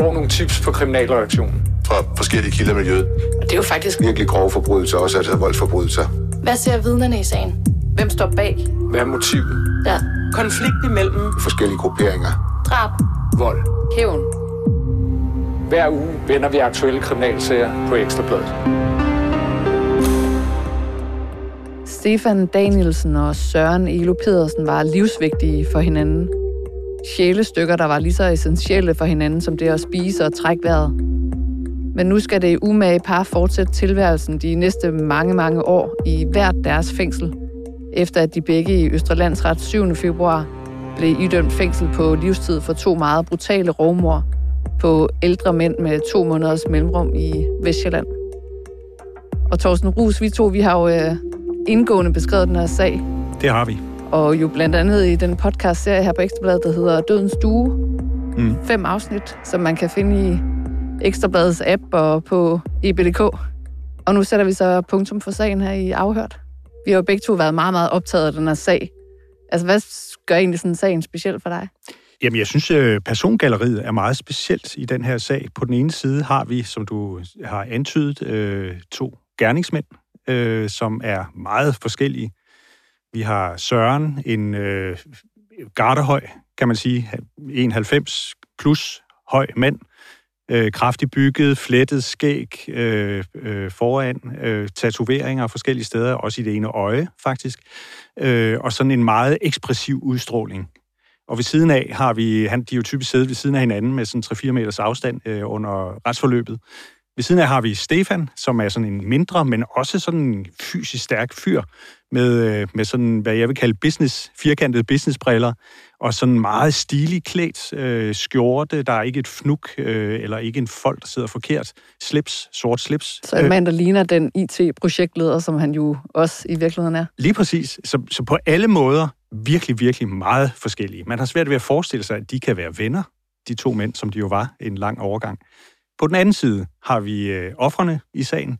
får nogle tips på kriminalreaktionen. Fra forskellige kilder i miljøet. Og det er jo faktisk virkelig grove forbrydelser, også altså voldsforbrydelser. Hvad ser vidnerne i sagen? Hvem står bag? Hvad er motivet? Ja. Konflikt imellem? Forskellige grupperinger. Drab. Vold. Hævn. Hver uge vender vi aktuelle kriminalsager på Ekstrabladet. Stefan Danielsen og Søren Elo Pedersen var livsvigtige for hinanden. Sjælestykker, der var lige så essentielle for hinanden, som det at spise og trække vejret. Men nu skal det umage par fortsætte tilværelsen de næste mange, mange år i hvert deres fængsel, efter at de begge i Østre Landsret 7. februar blev idømt fængsel på livstid for 2 meget brutale rovmord på ældre mænd med 2 måneders mellemrum i Vestjylland. Og Torsten Rus, vi har jo indgående beskrevet den her sag. Det har vi. Og jo blandt andet i den podcastserie her på Ekstrabladet, der hedder Dødens Duo. 5 afsnit, som man kan finde i Ekstrabladets app og på EBDK. Og nu sætter vi så punktum for sagen her i Afhørt. Vi har jo begge to været meget, meget optaget af den her sag. Altså, hvad gør egentlig sådan en sag speciel for dig? Jamen, jeg synes, persongalleriet er meget specielt i den her sag. På den ene side har vi, som du har antydet, 2 gerningsmænd, som er meget forskellige. Vi har Søren, en garderhøj, kan man sige, 1,90 plus høj mand, kraftigt bygget, flettet skæg foran, tatoveringer forskellige steder, også i det ene øje faktisk, og sådan en meget ekspressiv udstråling. Og ved siden af har vi, de er jo typisk siddet ved siden af hinanden med sådan 3-4 meters afstand under retsforløbet. Ved siden af har vi Stefan, som er sådan en mindre, men også sådan en fysisk stærk fyr, med sådan, hvad jeg vil kalde firkantede businessbriller, og sådan meget stilig klædt skjorte, der er ikke et fnuk, eller ikke en fold, der sidder forkert, slips, sort slips. Så en mand, der ligner den IT-projektleder, som han jo også i virkeligheden er. Lige præcis. Så på alle måder virkelig, virkelig meget forskellige. Man har svært ved at forestille sig, at de kan være venner, de 2 mænd, som de jo var en lang overgang. På den anden side har vi ofrene i sagen,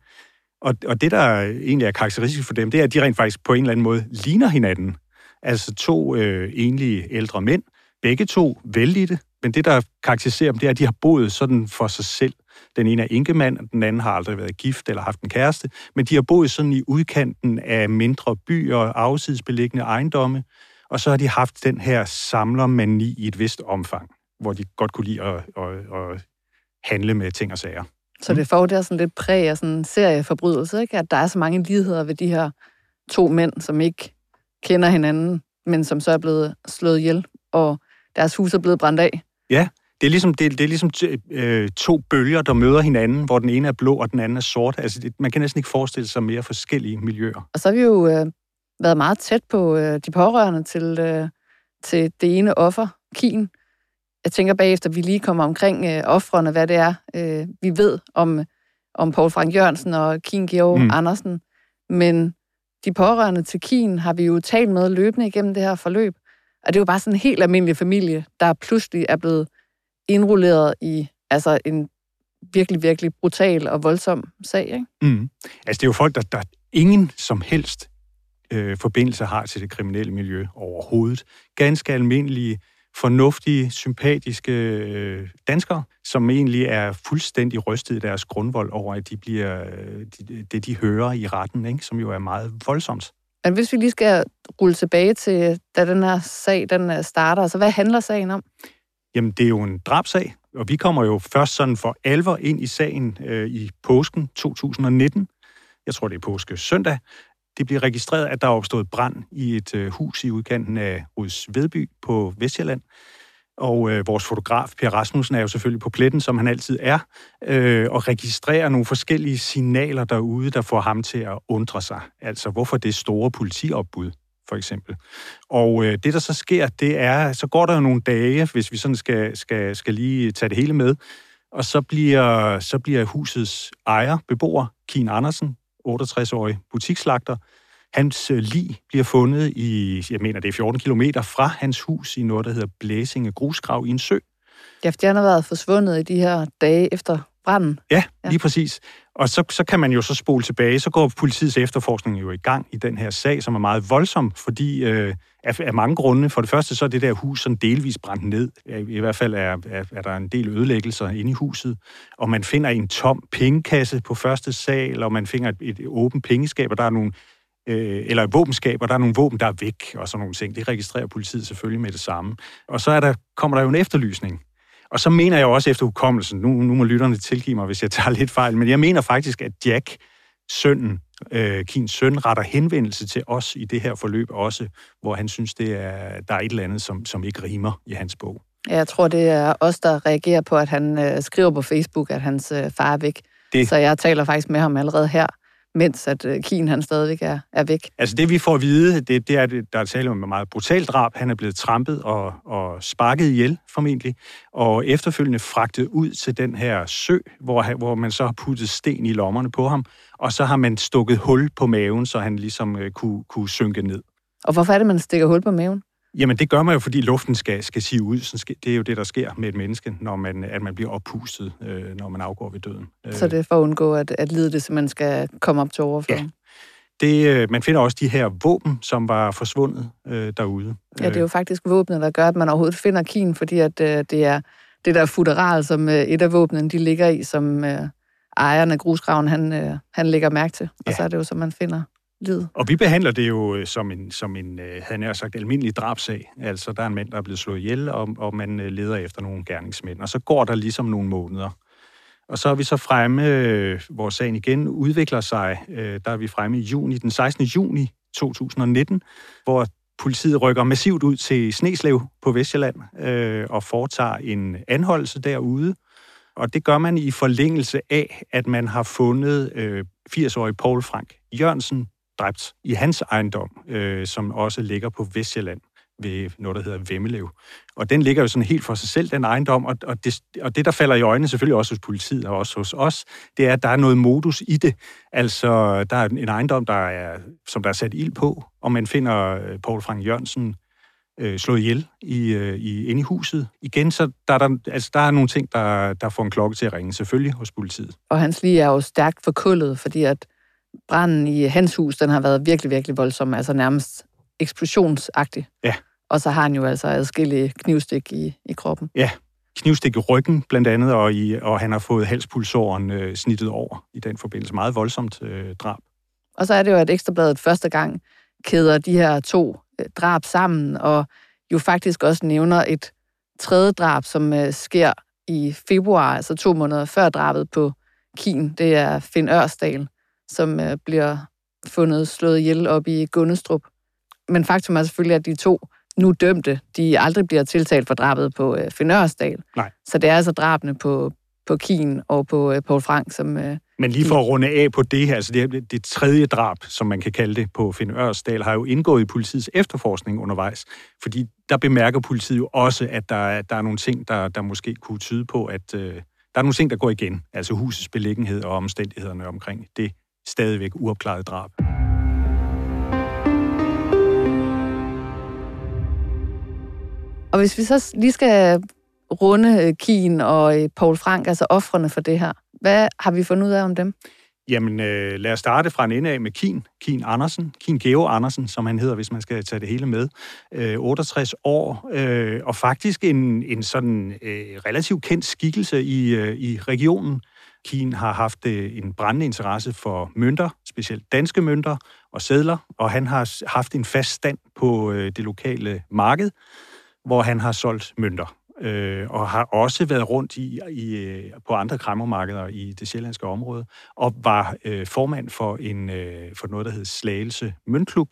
og det, der egentlig er karakteristisk for dem, det er, at de rent faktisk på en eller anden måde ligner hinanden. Altså 2 enlige ældre mænd, begge 2 vellidte, men det, der karakteriserer dem, det er, at de har boet sådan for sig selv. Den ene er enkemand, den anden har aldrig været gift eller haft en kæreste, men de har boet sådan i udkanten af mindre byer og afsidesbeliggende ejendomme, og så har de haft den her samlermani i et vist omfang, hvor de godt kunne lide at handle med ting og sager. Så det får der sådan lidt præg af sådan en serieforbrydelse, ikke? At der er så mange ligheder ved de her 2 mænd, som ikke kender hinanden, men som så er blevet slået ihjel, og deres hus er blevet brændt af. Ja, det er ligesom 2 bølger, der møder hinanden, hvor den ene er blå, og den anden er sort. Altså, man kan næsten ikke forestille sig mere forskellige miljøer. Og så har vi jo været meget tæt på de pårørende til det ene offer, Kien. Jeg tænker bagefter, at vi lige kommer omkring ofrene, hvad det er, vi ved om Poul Frank Jørgensen og Kien Georg Andersen. Men de pårørende til Kien har vi jo talt med løbende igennem det her forløb. Og det er jo bare sådan en helt almindelig familie, der pludselig er blevet indrulleret i altså en virkelig, virkelig brutal og voldsom sag. Ikke? Altså det er jo folk, der ingen som helst forbindelse har til det kriminelle miljø overhovedet. Ganske almindelige fornuftige, sympatiske danskere, som egentlig er fuldstændig rystet i deres grundvold over, at de bliver det, de hører i retten, ikke? Som jo er meget voldsomt. Men hvis vi lige skal rulle tilbage til, da den her sag den starter, altså hvad handler sagen om? Jamen, det er jo en drabsag, og vi kommer jo først sådan for alvor ind i sagen i påsken 2019. Jeg tror, det er påske søndag. Det bliver registreret, at der er opstået brand i et hus i udkanten af Ruds Vedby på Vestjylland. Og vores fotograf, Per Rasmussen, er jo selvfølgelig på pletten, som han altid er, og registrerer nogle forskellige signaler derude, der får ham til at undre sig. Altså, hvorfor det store politiopbud, for eksempel. Og det, der så sker, det er, så går der jo nogle dage, hvis vi sådan skal lige tage det hele med, og så bliver husets ejer, beboer, Kien Andersen, 68-årig butiksslagter. Hans lig bliver fundet i, jeg mener, det er 14 kilometer fra hans hus i noget, der hedder Blæsinge Grusgrav i en sø. Ja, for han har været forsvundet i de her dage efter branden. Ja, lige præcis. Og så kan man jo så spole tilbage, så går politiets efterforskning jo i gang i den her sag, som er meget voldsom, fordi af mange grunde. For det første så er det der hus sådan delvis brændt ned. I hvert fald er der en del ødelæggelser inde i huset. Og man finder en tom pengekasse på første sal, og man finder et åbent pengeskab, og der er nogle eller et våbenskab, og der er nogle våben, der er væk, og sådan nogle ting. Det registrerer politiet selvfølgelig med det samme. Og så kommer der jo en efterlysning. Og så mener jeg også efter hukommelsen, nu må lytterne tilgive mig, hvis jeg tager lidt fejl, men jeg mener faktisk, at Jack, Kiens søn, retter henvendelse til os i det her forløb også, hvor han synes, der er et eller andet, som ikke rimer i hans bog. Jeg tror, det er os, der reagerer på, at han skriver på Facebook, at hans far er væk. Så jeg taler faktisk med ham allerede her, mens at Kien han stadigvæk er væk. Altså det, vi får at vide, det er, at der er tale om et meget brutalt drab. Han er blevet trampet og sparket ihjel, formentlig, og efterfølgende fragtet ud til den her sø, hvor man så har puttet sten i lommerne på ham, og så har man stukket hul på maven, så han ligesom kunne synke ned. Og hvorfor er det, man stikker hul på maven? Jamen det gør man jo, fordi luften skal sive ud. Det er jo det, der sker med et menneske, at man bliver oppustet, når man afgår ved døden. Så det er for at undgå, at lidet simpelthen skal komme op til overfladen? Ja. Man finder også de her våben, som var forsvundet derude. Ja, det er jo faktisk våbnet, der gør, at man overhovedet finder Kien, fordi at, det er det der futteral, som et af våbnene, de ligger i, som ejeren af grusgraven, han lægger mærke til. Og så er det jo, som man finder. Og vi behandler det jo som en havde jeg sagt, almindelig drabsag. Altså, der er en mand, der er blevet slået ihjel, og man leder efter nogle gerningsmænd. Og så går der ligesom nogle måneder. Og så er vi så fremme, hvor sagen igen udvikler sig. Der er vi fremme i juni, den 16. juni 2019, hvor politiet rykker massivt ud til Sneslev på Vestjylland og foretager en anholdelse derude. Og det gør man i forlængelse af, at man har fundet 80-årig Poul Frank Jørgensen, dræbt i hans ejendom, som også ligger på Vestjylland ved noget, der hedder Vemmelev. Og den ligger jo sådan helt for sig selv, den ejendom, og det, der falder i øjnene selvfølgelig også hos politiet og også hos os, det er, at der er noget modus i det. Altså, der er en ejendom, som der er sat ild på, og man finder Poul Frank Jørgensen slået ihjel inde i huset. Igen, så der er nogle ting, der får en klokke til at ringe, selvfølgelig hos politiet. Og hans lige er jo stærkt forkullet, fordi at branden i hans hus, den har været virkelig, virkelig voldsom, altså nærmest eksplosionsagtig. Ja. Og så har han jo altså adskillige knivstik i kroppen. Ja, knivstik i ryggen blandt andet, og han har fået halspulsåren snittet over i den forbindelse. Meget voldsomt drab. Og så er det jo, at Ekstrabladet første gang kæder de her to drab sammen, og jo faktisk også nævner et tredje drab, som sker i februar, altså 2 måneder før drabet på Kien. Det er Finn Ørsdal, som bliver fundet slået ihjel op i Gunnestrup. Men faktum er selvfølgelig, at de to nu dømte, de aldrig bliver tiltalt for drabet på Finn Ørsdal. Nej. Så det er altså drabene på Kien og på Poul Frank, som... Men lige for at runde af på det her, altså det tredje drab, som man kan kalde det, på Finn Ørsdal, har jo indgået i politiets efterforskning undervejs, fordi der bemærker politiet jo også, at der er nogle ting, der måske kunne tyde på, at der er nogle ting, der går igen, altså husets beliggenhed og omstændighederne omkring det stadigvæk uopklaret drab. Og hvis vi så lige skal runde Kien og Poul Frank, altså ofrene for det her, hvad har vi fundet ud af om dem? Jamen, lad os starte fra en ende af med Kien Andersen, Kjeld Georg Andersen, som han hedder, hvis man skal tage det hele med. 68 år, og faktisk en sådan relativt kendt skikkelse i regionen. Kien har haft en brændende interesse for mønter, specielt danske mønter og sedler, og han har haft en fast stand på det lokale marked, hvor han har solgt mønter. Og har også været rundt på andre kræmmermarkeder i det sjællandske område, og var formand for noget, der hed Slagelse Møntklub,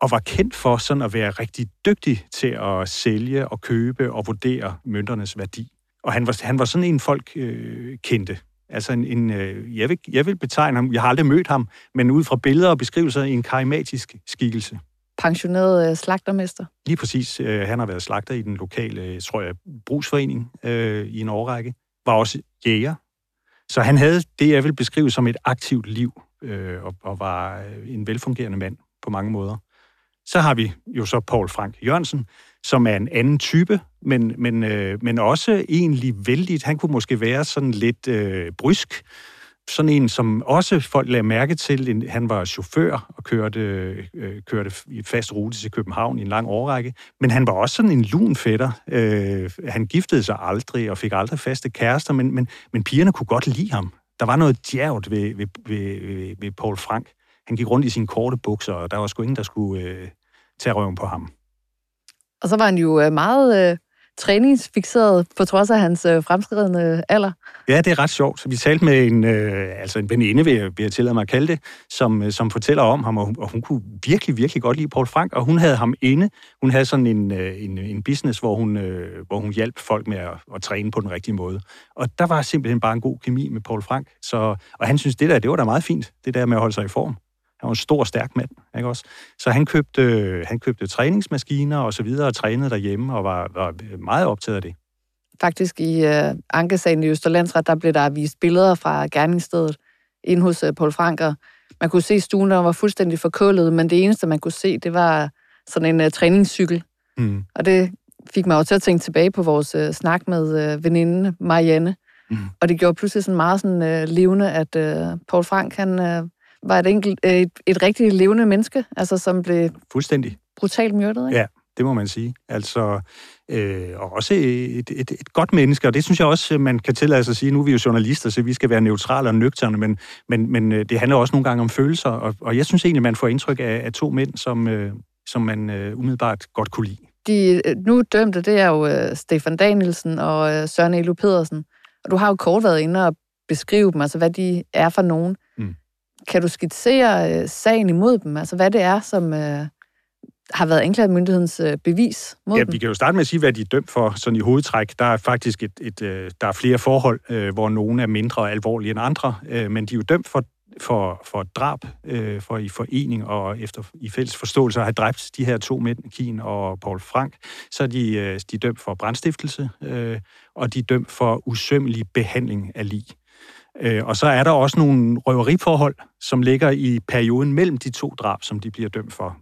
og var kendt for sådan at være rigtig dygtig til at sælge og købe og vurdere mønternes værdi. Og han var sådan en, folk kendte. Altså jeg vil betegne ham, jeg har aldrig mødt ham, men ud fra billeder og beskrivelser, en karismatisk skikkelse. Pensioneret slagtermester? Lige præcis. Han har været slagter i den lokale, tror jeg, brugsforening i en årrække. Var også jæger. Så han havde det, jeg vil beskrive som et aktivt liv, og var en velfungerende mand på mange måder. Så har vi jo så Poul Frank Jørgensen, som er en anden type, men også egentlig vældig. Han kunne måske være sådan lidt brysk. Sådan en, som også folk lagde mærke til. Han var chauffør og kørte i fast rute til København i en lang årrække. Men han var også sådan en lun fætter. Han giftede sig aldrig og fik aldrig faste kærester, men pigerne kunne godt lide ham. Der var noget djævt ved Poul Frank. Han gik rundt i sine korte bukser, og der var sgu ingen, der skulle tage røven på ham. Og så var han jo meget træningsfikseret, på trods af hans fremskridende alder. Ja, det er ret sjovt. Så vi talte med en veninde, vil jeg tillade mig at kalde det, som fortæller om ham, og hun kunne virkelig, virkelig godt lide Poul Frank, og hun havde ham inde. Hun havde sådan en business, hvor hun hjalp folk med at træne på den rigtige måde. Og der var simpelthen bare en god kemi med Poul Frank. Og han synes, det var da meget fint, det der med at holde sig i form. Han var en stor, stærk mand, ikke også? Så han købte træningsmaskiner og så videre og trænede derhjemme og var meget optaget af det. Faktisk i ankesagen i Østre Landsret, der blev der vist billeder fra gerningsstedet inde hos Poul Frank. Man kunne se stuen, der var fuldstændig forkålet, men det eneste, man kunne se, det var sådan en træningscykel. Mm. Og det fik mig også til at tænke tilbage på vores snak med veninde Marianne. Mm. Og det gjorde pludselig sådan meget levende, at Poul Frank, han... var et rigtig levende menneske, altså som blev fuldstændig brutalt myrdet, ikke? Ja, det må man sige. Altså, og også et godt menneske, og det synes jeg også, man kan tillade sig at sige, nu er vi jo journalister, så vi skal være neutrale og nøgterne, men det handler også nogle gange om følelser, og jeg synes egentlig, man får indtryk af to mænd, som man umiddelbart godt kunne lide. De nu dømte, det er jo Stefan Danielsen og Søren Elo Pedersen, og du har jo kort været inde og beskrive dem, altså hvad de er for nogen. Mm. Kan du skitsere sagen imod dem? Altså, hvad det er, som har været anklagemyndighedens bevis mod dem? Ja, vi kan jo starte med at sige, hvad de er dømt for, sådan i hovedtræk. Der er faktisk der er flere forhold, hvor nogle er mindre alvorlige end andre, men de er jo dømt for drab, for i forening og efter i fælles forståelse at have dræbt de her to mænd, Kien og Poul Frank. Så er de er dømt for brandstiftelse, og de er dømt for usømmelig behandling af lig. Og så er der også nogle røveriforhold, som ligger i perioden mellem de to drab, som de bliver dømt for,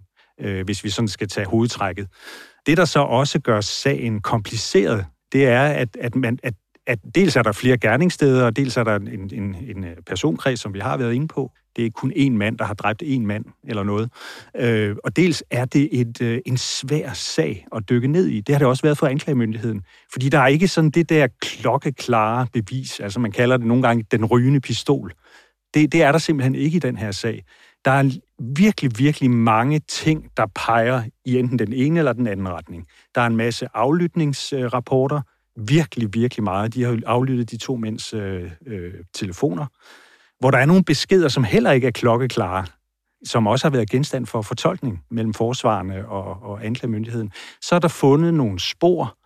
hvis vi sådan skal tage hovedtrækket. Det, der så også gør sagen kompliceret, det er, at dels er der flere gerningssteder, og dels er der en personkreds, som vi har været inde på. Det er kun én mand, der har dræbt én mand eller noget. Og dels er det en svær sag at dykke ned i. Det har det også været for anklagemyndigheden. Fordi der er ikke sådan det der klokkeklare bevis, altså man kalder det nogle gange den rygende pistol. Det er der simpelthen ikke i den her sag. Der er virkelig, virkelig mange ting, der peger i enten den ene eller den anden retning. Der er en masse aflytningsrapporter. Virkelig, virkelig meget. De har aflyttet de to mænds telefoner, hvor der er nogle beskeder, som heller ikke er klokkeklare, som også har været genstand for fortolkning mellem forsvarerne og anklagemyndigheden. Så er der fundet nogle spor.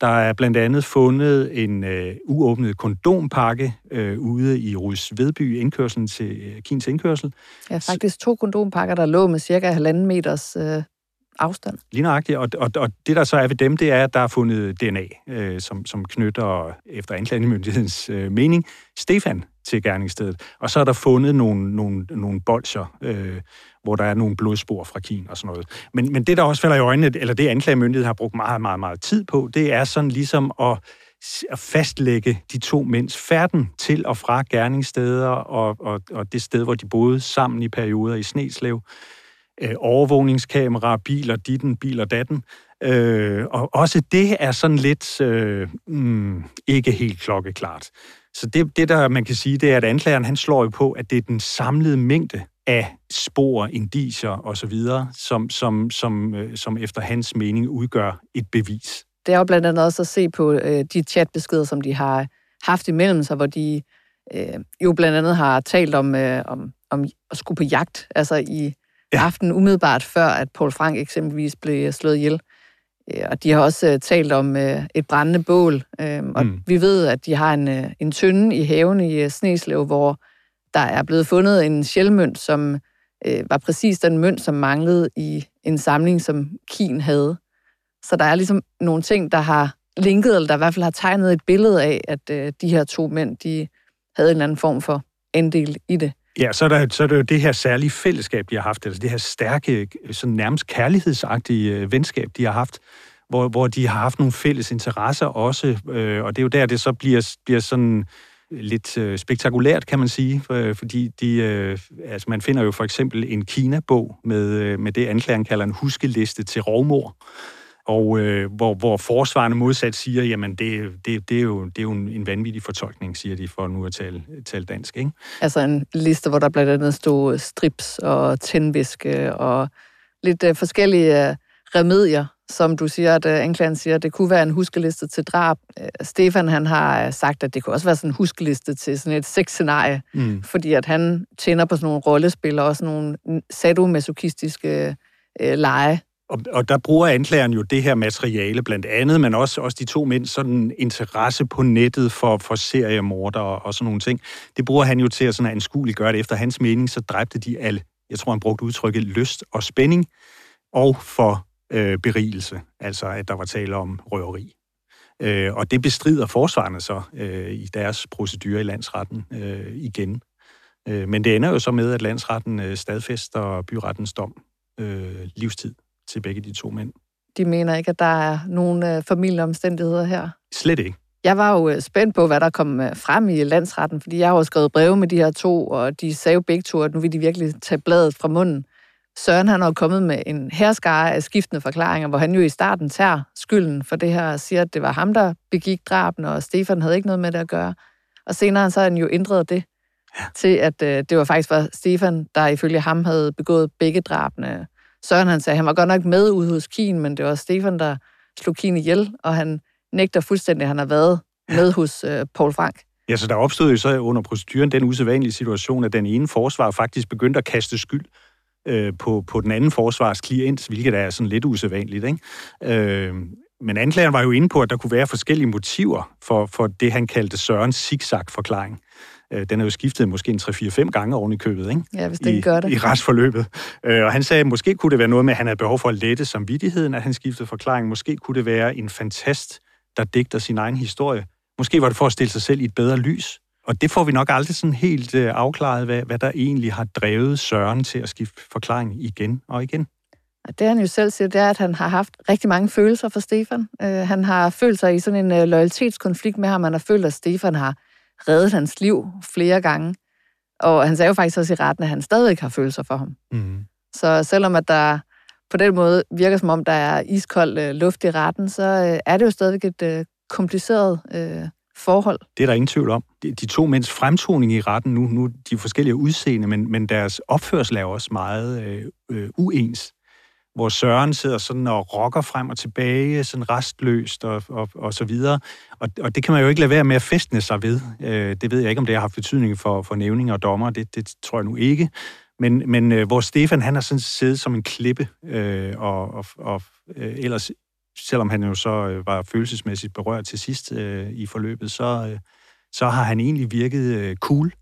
Der er blandt andet fundet en uåbnet kondompakke ude i Ruds Vedby, indkørslen til Kiens indkørsel. Ja, faktisk 2 kondompakker, der lå med cirka 1,5 meters... afstand. Lige nøjagtigt, og det der så er ved dem, det er, at der er fundet DNA, som knytter, efter anklagemyndighedens mening, Stefan til gerningsstedet. Og så er der fundet nogle bolcher, hvor der er nogle blodspor fra Kien og sådan noget. Men det, der også falder i øjnene, eller det anklagemyndigheden har brugt meget, meget, meget tid på, det er sådan ligesom at fastlægge de to mænds færden til og fra gerningssteder og det sted, hvor de boede sammen i perioder i Sneslev. Overvågningskameraer, biler, ditten, biler, datten. Og også det er sådan lidt ikke helt klokkeklart. Så det der man kan sige, det er, at anklageren han slår jo på, at det er den samlede mængde af spor, indicier osv., som efter hans mening udgør et bevis. Det er jo blandt andet også at se på de chatbeskeder, som de har haft imellem sig, hvor de jo blandt andet har talt om at skulle på jagt, altså i aften umiddelbart før, at Poul Frank eksempelvis blev slået ihjel. Og de har også talt om et brændende bål. Og vi ved, at de har en tønde i haven i Sneslev, hvor der er blevet fundet en sjælmønt, som var præcis den mønt, som manglede i en samling, som Kien havde. Så der er ligesom nogle ting, der har linket, eller der i hvert fald har tegnet et billede af, at de her to mænd, de havde en eller anden form for andel i det. Ja, så er det jo det her særlige fællesskab, de har haft, altså det her stærke, sådan nærmest kærlighedsagtige venskab, de har haft, hvor de har haft nogle fælles interesser også, og det er jo der, det så bliver sådan lidt spektakulært, kan man sige, fordi altså man finder jo for eksempel en Kina-bog med det, anklageren kalder en huskeliste til rovmord, og hvor forsvarerne modsat siger, jamen det er jo en vanvittig fortolkning, siger de, for nu at tale dansk, ikke? Altså en liste, hvor der blandt andet stod strips og tændvæske og lidt forskellige remedier, som du siger, at anklageren siger, at det kunne være en huskeliste til drab. Stefan, han har sagt, at det kunne også være sådan en huskeliste til sådan et sexscenarie, fordi at han tænder på sådan nogle rollespil og sådan nogle sadomasochistiske lege. Og der bruger anklageren jo det her materiale blandt andet, men også de to mænd, sådan interesse på nettet for seriemorder og sådan nogle ting. Det bruger han jo til at sådan anskueliggøre det. Efter hans mening, så dræbte de al, jeg tror han brugte udtrykket, lyst og spænding, og for berigelse, altså at der var tale om røveri. Og det bestrider forsvarerne så i deres procedure i landsretten igen. Men det ender jo så med, at landsretten stadfæster byrettens dom livstid til begge de to mænd. De mener ikke, at der er nogen familieomstændigheder her? Slet ikke. Jeg var jo spændt på, hvad der kom frem i landsretten, fordi jeg har jo skrevet breve med de her to, og de sagde jo begge to, at nu vil de virkelig tage bladet fra munden. Søren, han er kommet med en herskare af skiftende forklaringer, hvor han jo i starten tager skylden for det her og siger, at det var ham, der begik drabene, og Stefan havde ikke noget med det at gøre. Og senere så har han jo ændret det til, at det var faktisk var Stefan, der ifølge ham havde begået begge drabene. Søren, han sagde, at han var godt nok med ude hos Kien, men det var Stefan, der slog Kien ihjel, og han nægter fuldstændig, at han har været med hos Poul Frank. Ja, så der opstod jo så under proceduren den usædvanlige situation, at den ene forsvarer faktisk begyndte at kaste skyld på den anden forsvars klient, hvilket er sådan lidt usædvanligt, ikke? Men anklageren var jo inde på, at der kunne være forskellige motiver for det, han kaldte Sørens zigzag-forklaring. Den er jo skiftet måske en 3-4-5 gange oven i købet, ikke? Ja, hvis den gør det. I retsforløbet. Og han sagde, at måske kunne det være noget med, at han havde behov for at lette samvittigheden, at han skiftede forklaring. Måske kunne det være en fantast, der digter sin egen historie. Måske var det for at stille sig selv i et bedre lys. Og det får vi nok aldrig sådan helt afklaret, hvad der egentlig har drevet Søren til at skifte forklaring igen og igen. Og det han jo selv siger, det er, at han har haft rigtig mange følelser for Stefan. Han har følt sig i sådan en loyalitetskonflikt med ham. Han har følt, at Stefan har reddet hans liv flere gange. Og han sagde jo faktisk også i retten, at han stadig har følelser for ham. Mm. Så selvom at der på den måde virker som om, der er iskold luft i retten, så er det jo stadigvæk et kompliceret forhold. Det er der ingen tvivl om. De to mænds fremtoning i retten nu de forskellige udseende, men deres opførsel er også meget uens. Hvor Søren sidder sådan og rokker frem og tilbage, sådan restløst og så videre. Og det kan man jo ikke lade være med at fæstne sig ved. Det ved jeg ikke, om det har haft betydning for nævninger og dommer. Det tror jeg nu ikke. Men hvor Stefan, han har sådan siddet som en klippe, og ellers, selvom han jo så var følelsesmæssigt berørt til sidst i forløbet, så har han egentlig virket cool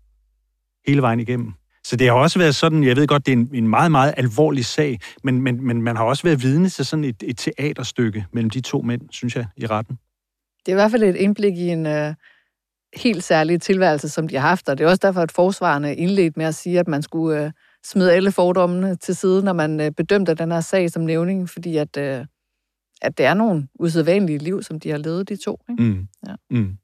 hele vejen igennem. Så det har også været sådan, jeg ved godt, det er en meget, meget alvorlig sag, men man har også været vidne til sådan et teaterstykke mellem de to mænd, synes jeg, i retten. Det er i hvert fald et indblik i en helt særlig tilværelse, som de har haft, og det er også derfor, at forsvarerne indledte med at sige, at man skulle smide alle fordommene til side, når man bedømte den her sag som nævning, fordi at det er nogle usædvanlige liv, som de har levet, de to, ikke? Mm. Ja. Mm.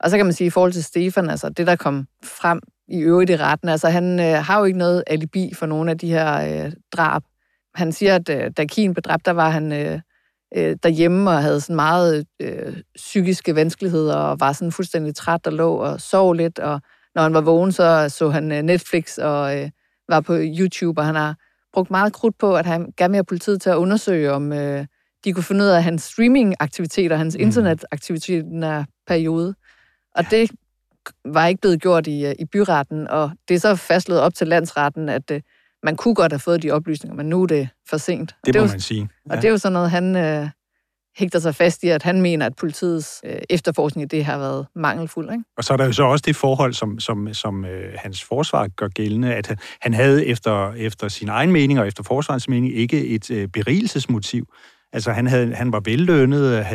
Og så kan man sige, i forhold til Stefan, altså det, der kom frem i øvrigt i retten, altså han har jo ikke noget alibi for nogle af de her drab. Han siger, at da Kien blev dræbt, der var han derhjemme og havde sådan meget psykiske vanskeligheder og var sådan fuldstændig træt og lå og sov lidt. Og når han var vågen, så han Netflix og var på YouTube, og han har brugt meget krudt på, at han gerne vil have politiet til at undersøge, om de kunne finde ud af hans streamingaktiviteter, hans internetaktivitet i den her periode. Og det var ikke blevet gjort i byretten, og det er så fastslået op til landsretten, at man kunne godt have fået de oplysninger, men nu er det for sent. Det må man sige. Ja. Og det er jo sådan noget, han hægter sig fast i, at han mener, at politiets efterforskning i det har været mangelfuld, ikke? Og så er der jo så også det forhold, som hans forsvar gør gældende, at han havde efter sin egen mening og efter forsvarens mening ikke et berigelsesmotiv. Altså han var vellønnet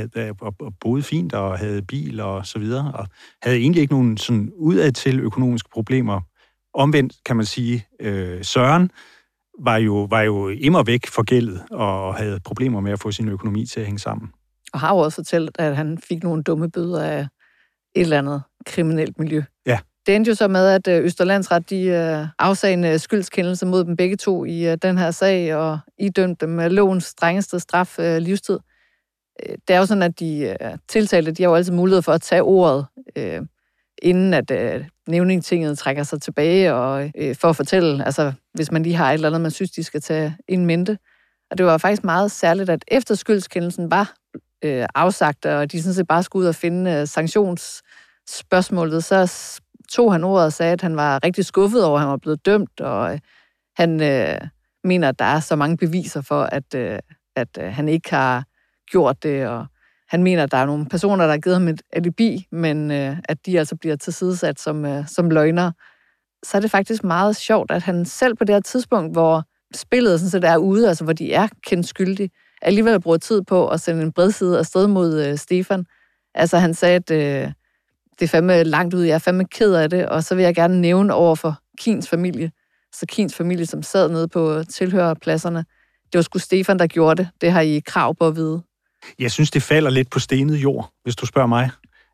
og boede fint og havde bil og så videre, og havde egentlig ikke nogen sådan udadtil økonomiske problemer. Omvendt kan man sige, Søren var jo immervæk forgældet og havde problemer med at få sin økonomi til at hænge sammen. og har også fortalt, at han fik nogle dumme bøder af et eller andet kriminelt miljø. Ja. Det endte jo så med, at Østre Landsret de afsagde en skyldskendelse mod dem begge to i den her sag, og idømte dem lovens strengeste straf, livstid. Det er jo sådan, at de tiltalte, de har jo altid mulighed for at tage ordet, inden at nævningetinget trækker sig tilbage, og for at fortælle, altså hvis man lige har et eller andet, man synes, de skal tage in mente. Og det var faktisk meget særligt, at efter skyldskendelsen var afsagt, og de sådan set bare skulle ud og finde sanktionsspørgsmålet, så tog han ordet og sagde, at han var rigtig skuffet over, at han var blevet dømt, og han mener, at der er så mange beviser for, at han ikke har gjort det, og han mener, at der er nogle personer, der har givet ham et alibi, men at de altså bliver tilsidesat som løgner. Så er det faktisk meget sjovt, at han selv på det her tidspunkt, hvor spillet sådan set er ude, altså hvor de er kendt skyldige, alligevel bruger tid på at sende en bredside afsted mod Stefan. Altså han sagde, at det er fandme langt ud, jeg er fandme ked af det, og så vil jeg gerne nævne over for Kiens familie. Så Kiens familie, som sad nede på tilhørerpladserne, det var sgu Stefan, der gjorde det. Det har I krav på at vide. Jeg synes, det falder lidt på stenet jord, hvis du spørger mig.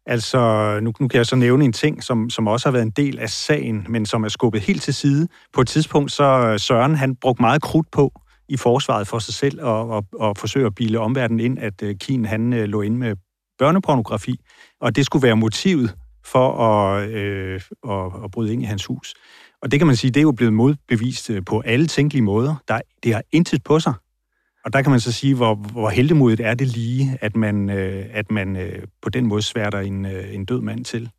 Altså, nu kan jeg så nævne en ting, som også har været en del af sagen, men som er skubbet helt til side. På et tidspunkt, så Søren, han brugte meget krudt på i forsvaret for sig selv, og forsøge at bilde omverdenen ind, at Kien, han lå inde med børnepornografi, og det skulle være motivet for at bryde ind i hans hus. Og det kan man sige, det er jo blevet modbevist på alle tænkelige måder. Det har intet på sig. Og der kan man så sige, hvor heldemodigt er det lige, at man på den måde sværter en død mand til.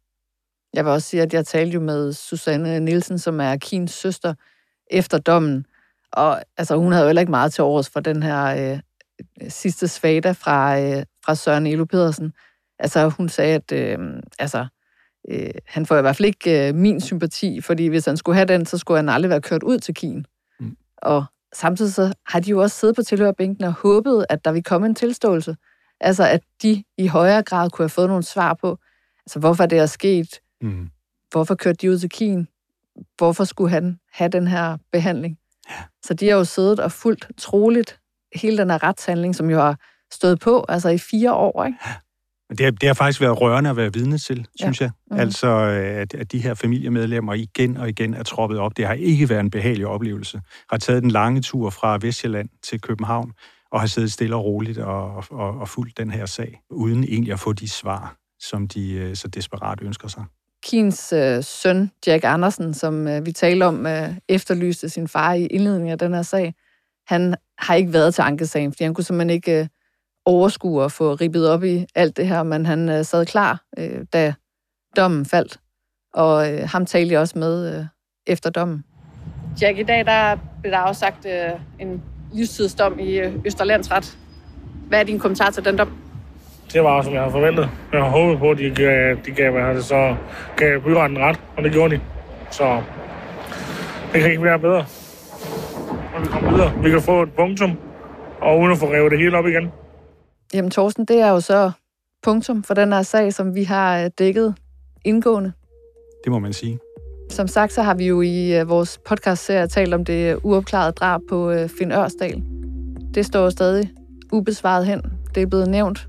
Jeg vil også sige, at jeg talte jo med Susanne Nielsen, som er Kiens søster, efter dommen. Og altså, hun havde jo heller ikke meget til overs for den her sidste svada fra Søren Elo Pedersen. Altså, hun sagde, at han får i hvert fald ikke min sympati, fordi hvis han skulle have den, så skulle han aldrig være kørt ud til Kien. Mm. Og samtidig så har de jo også siddet på tilhørbænken og håbet, at der ville komme en tilståelse. Altså, at de i højere grad kunne have fået nogle svar på, altså, hvorfor det er sket, hvorfor kørte de ud til Kien, hvorfor skulle han have den her behandling. Ja. Så de har jo siddet og fuldt troligt hele den her retshandling, som jo har stået på, altså i 4 år, ikke? Ja. Det har faktisk været rørende at være vidne til, synes jeg. Mm. Altså, at de her familiemedlemmer igen og igen er troppet op. Det har ikke været en behagelig oplevelse. Har taget den lange tur fra Vestjylland til København, og har siddet stille og roligt og fulgt den her sag, uden egentlig at få de svar, som de så desperat ønsker sig. Kiens søn, Jack Andersen, som vi talte om, efterlyste sin far i indledningen af den her sag, han har ikke været til ankesagen, fordi han kunne simpelthen ikke overskue og få ribbet op i alt det her, men han sad klar, da dommen faldt. Og ham talte jeg også med efter dommen. Jack, i dag der blev der afsagt en livstidsdom i Østre Landsret. Hvad er din kommentar til den dom? Det var også, som jeg havde forventet. Jeg havde håbet på, at de gav byretten ret, og det gjorde de. Så det kan ikke være bedre. Og vi kommer videre. Vi kan få et punktum, og uden at få revet det hele op igen. Jamen Torsten, det er jo så punktum for den her sag, som vi har dækket indgående. Det må man sige. Som sagt, så har vi jo i vores podcastserie talt om det uopklarede drab på Finn Ørsdal. Det står jo stadig ubesvaret hen. Det er blevet nævnt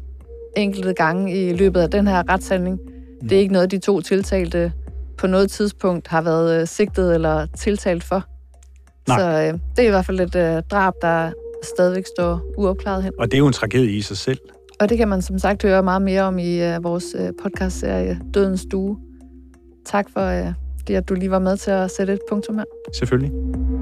enkelte gange i løbet af den her retshandling. Mm. Det er ikke noget, de to tiltalte på noget tidspunkt har været sigtet eller tiltalt for. Nej. Så det er i hvert fald et drab, der stadigvæk står uopklaret hen. Og det er jo en tragedie i sig selv. Og det kan man som sagt høre meget mere om i vores podcastserie Dødens Duo. Tak for det, at du lige var med til at sætte et punktum her. Selvfølgelig.